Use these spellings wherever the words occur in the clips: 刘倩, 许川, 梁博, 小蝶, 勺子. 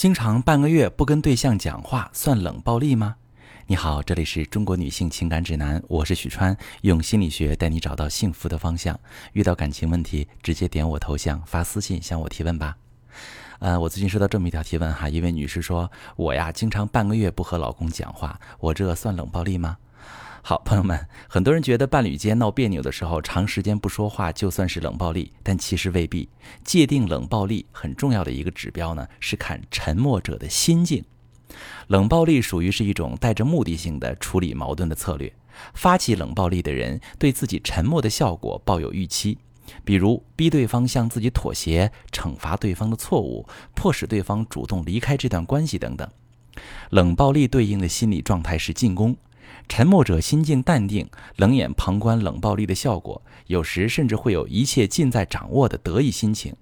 经常半个月不跟对象讲话算冷暴力吗？你好，这里是中国女性情感指南，我是许川，用心理学带你找到幸福的方向。遇到感情问题，直接点我头像发私信向我提问吧。我最近收到这么一条提问哈，一位女士说，我呀经常半个月不和老公讲话，我这算冷暴力吗？好，朋友们，很多人觉得伴侣间闹别扭的时候，长时间不说话就算是冷暴力，但其实未必。界定冷暴力很重要的一个指标呢，是看沉默者的心境。冷暴力属于是一种带着目的性的处理矛盾的策略，发起冷暴力的人对自己沉默的效果抱有预期，比如逼对方向自己妥协，惩罚对方的错误，迫使对方主动离开这段关系等等。冷暴力对应的心理状态是进攻，沉默者心境淡定，冷眼旁观冷暴力的效果，有时甚至会有一切尽在掌握的得意心情。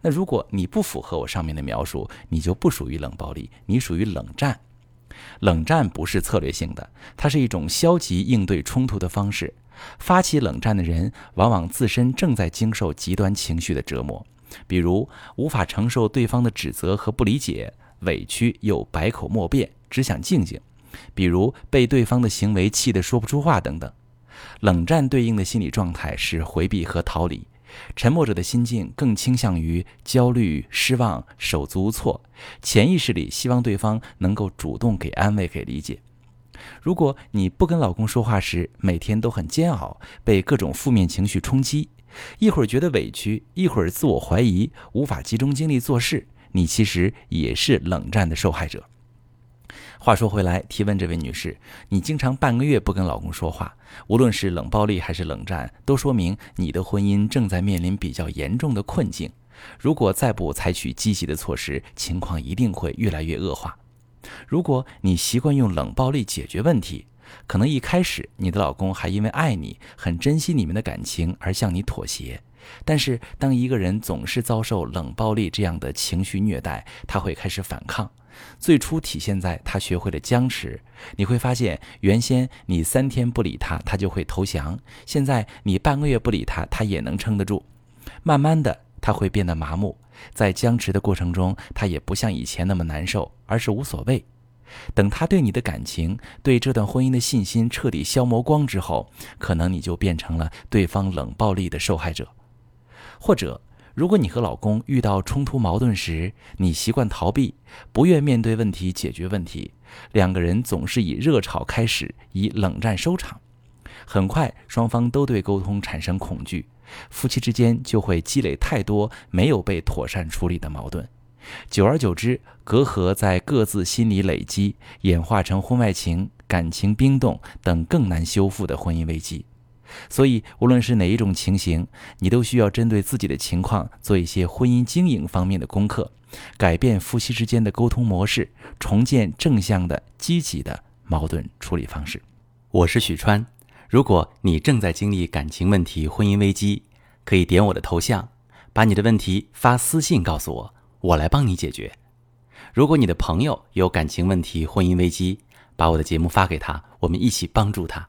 那如果你不符合我上面的描述，你就不属于冷暴力，你属于冷战。冷战不是策略性的，它是一种消极应对冲突的方式。发起冷战的人往往自身正在经受极端情绪的折磨，比如无法承受对方的指责和不理解，委屈又百口莫辩，只想静静，比如被对方的行为气得说不出话等等。冷战对应的心理状态是回避和逃离，沉默者的心境更倾向于焦虑、失望、手足无措，潜意识里希望对方能够主动给安慰、给理解。如果你不跟老公说话时，每天都很煎熬，被各种负面情绪冲击，一会儿觉得委屈，一会儿自我怀疑，无法集中精力做事，你其实也是冷战的受害者。话说回来，提问这位女士，你经常半个月不跟老公说话，无论是冷暴力还是冷战，都说明你的婚姻正在面临比较严重的困境。如果再不采取积极的措施，情况一定会越来越恶化。如果你习惯用冷暴力解决问题，可能一开始你的老公还因为爱你，很珍惜你们的感情而向你妥协，但是当一个人总是遭受冷暴力这样的情绪虐待，他会开始反抗。最初体现在他学会了僵持，你会发现原先你3天不理他，他就会投降，现在你半个月不理他，他也能撑得住。慢慢的他会变得麻木，在僵持的过程中，他也不像以前那么难受，而是无所谓。等他对你的感情，对这段婚姻的信心彻底消磨光之后，可能你就变成了对方冷暴力的受害者。或者如果你和老公遇到冲突矛盾时，你习惯逃避，不愿面对问题、解决问题，两个人总是以热吵开始，以冷战收场，很快双方都对沟通产生恐惧，夫妻之间就会积累太多没有被妥善处理的矛盾，久而久之，隔阂在各自心里累积，演化成婚外情、感情冰冻等更难修复的婚姻危机。所以无论是哪一种情形，你都需要针对自己的情况做一些婚姻经营方面的功课，改变夫妻之间的沟通模式，重建正向的、积极的矛盾处理方式。我是许川，如果你正在经历感情问题、婚姻危机，可以点我的头像，把你的问题发私信告诉我，我来帮你解决。如果你的朋友有感情问题、婚姻危机，把我的节目发给他，我们一起帮助他。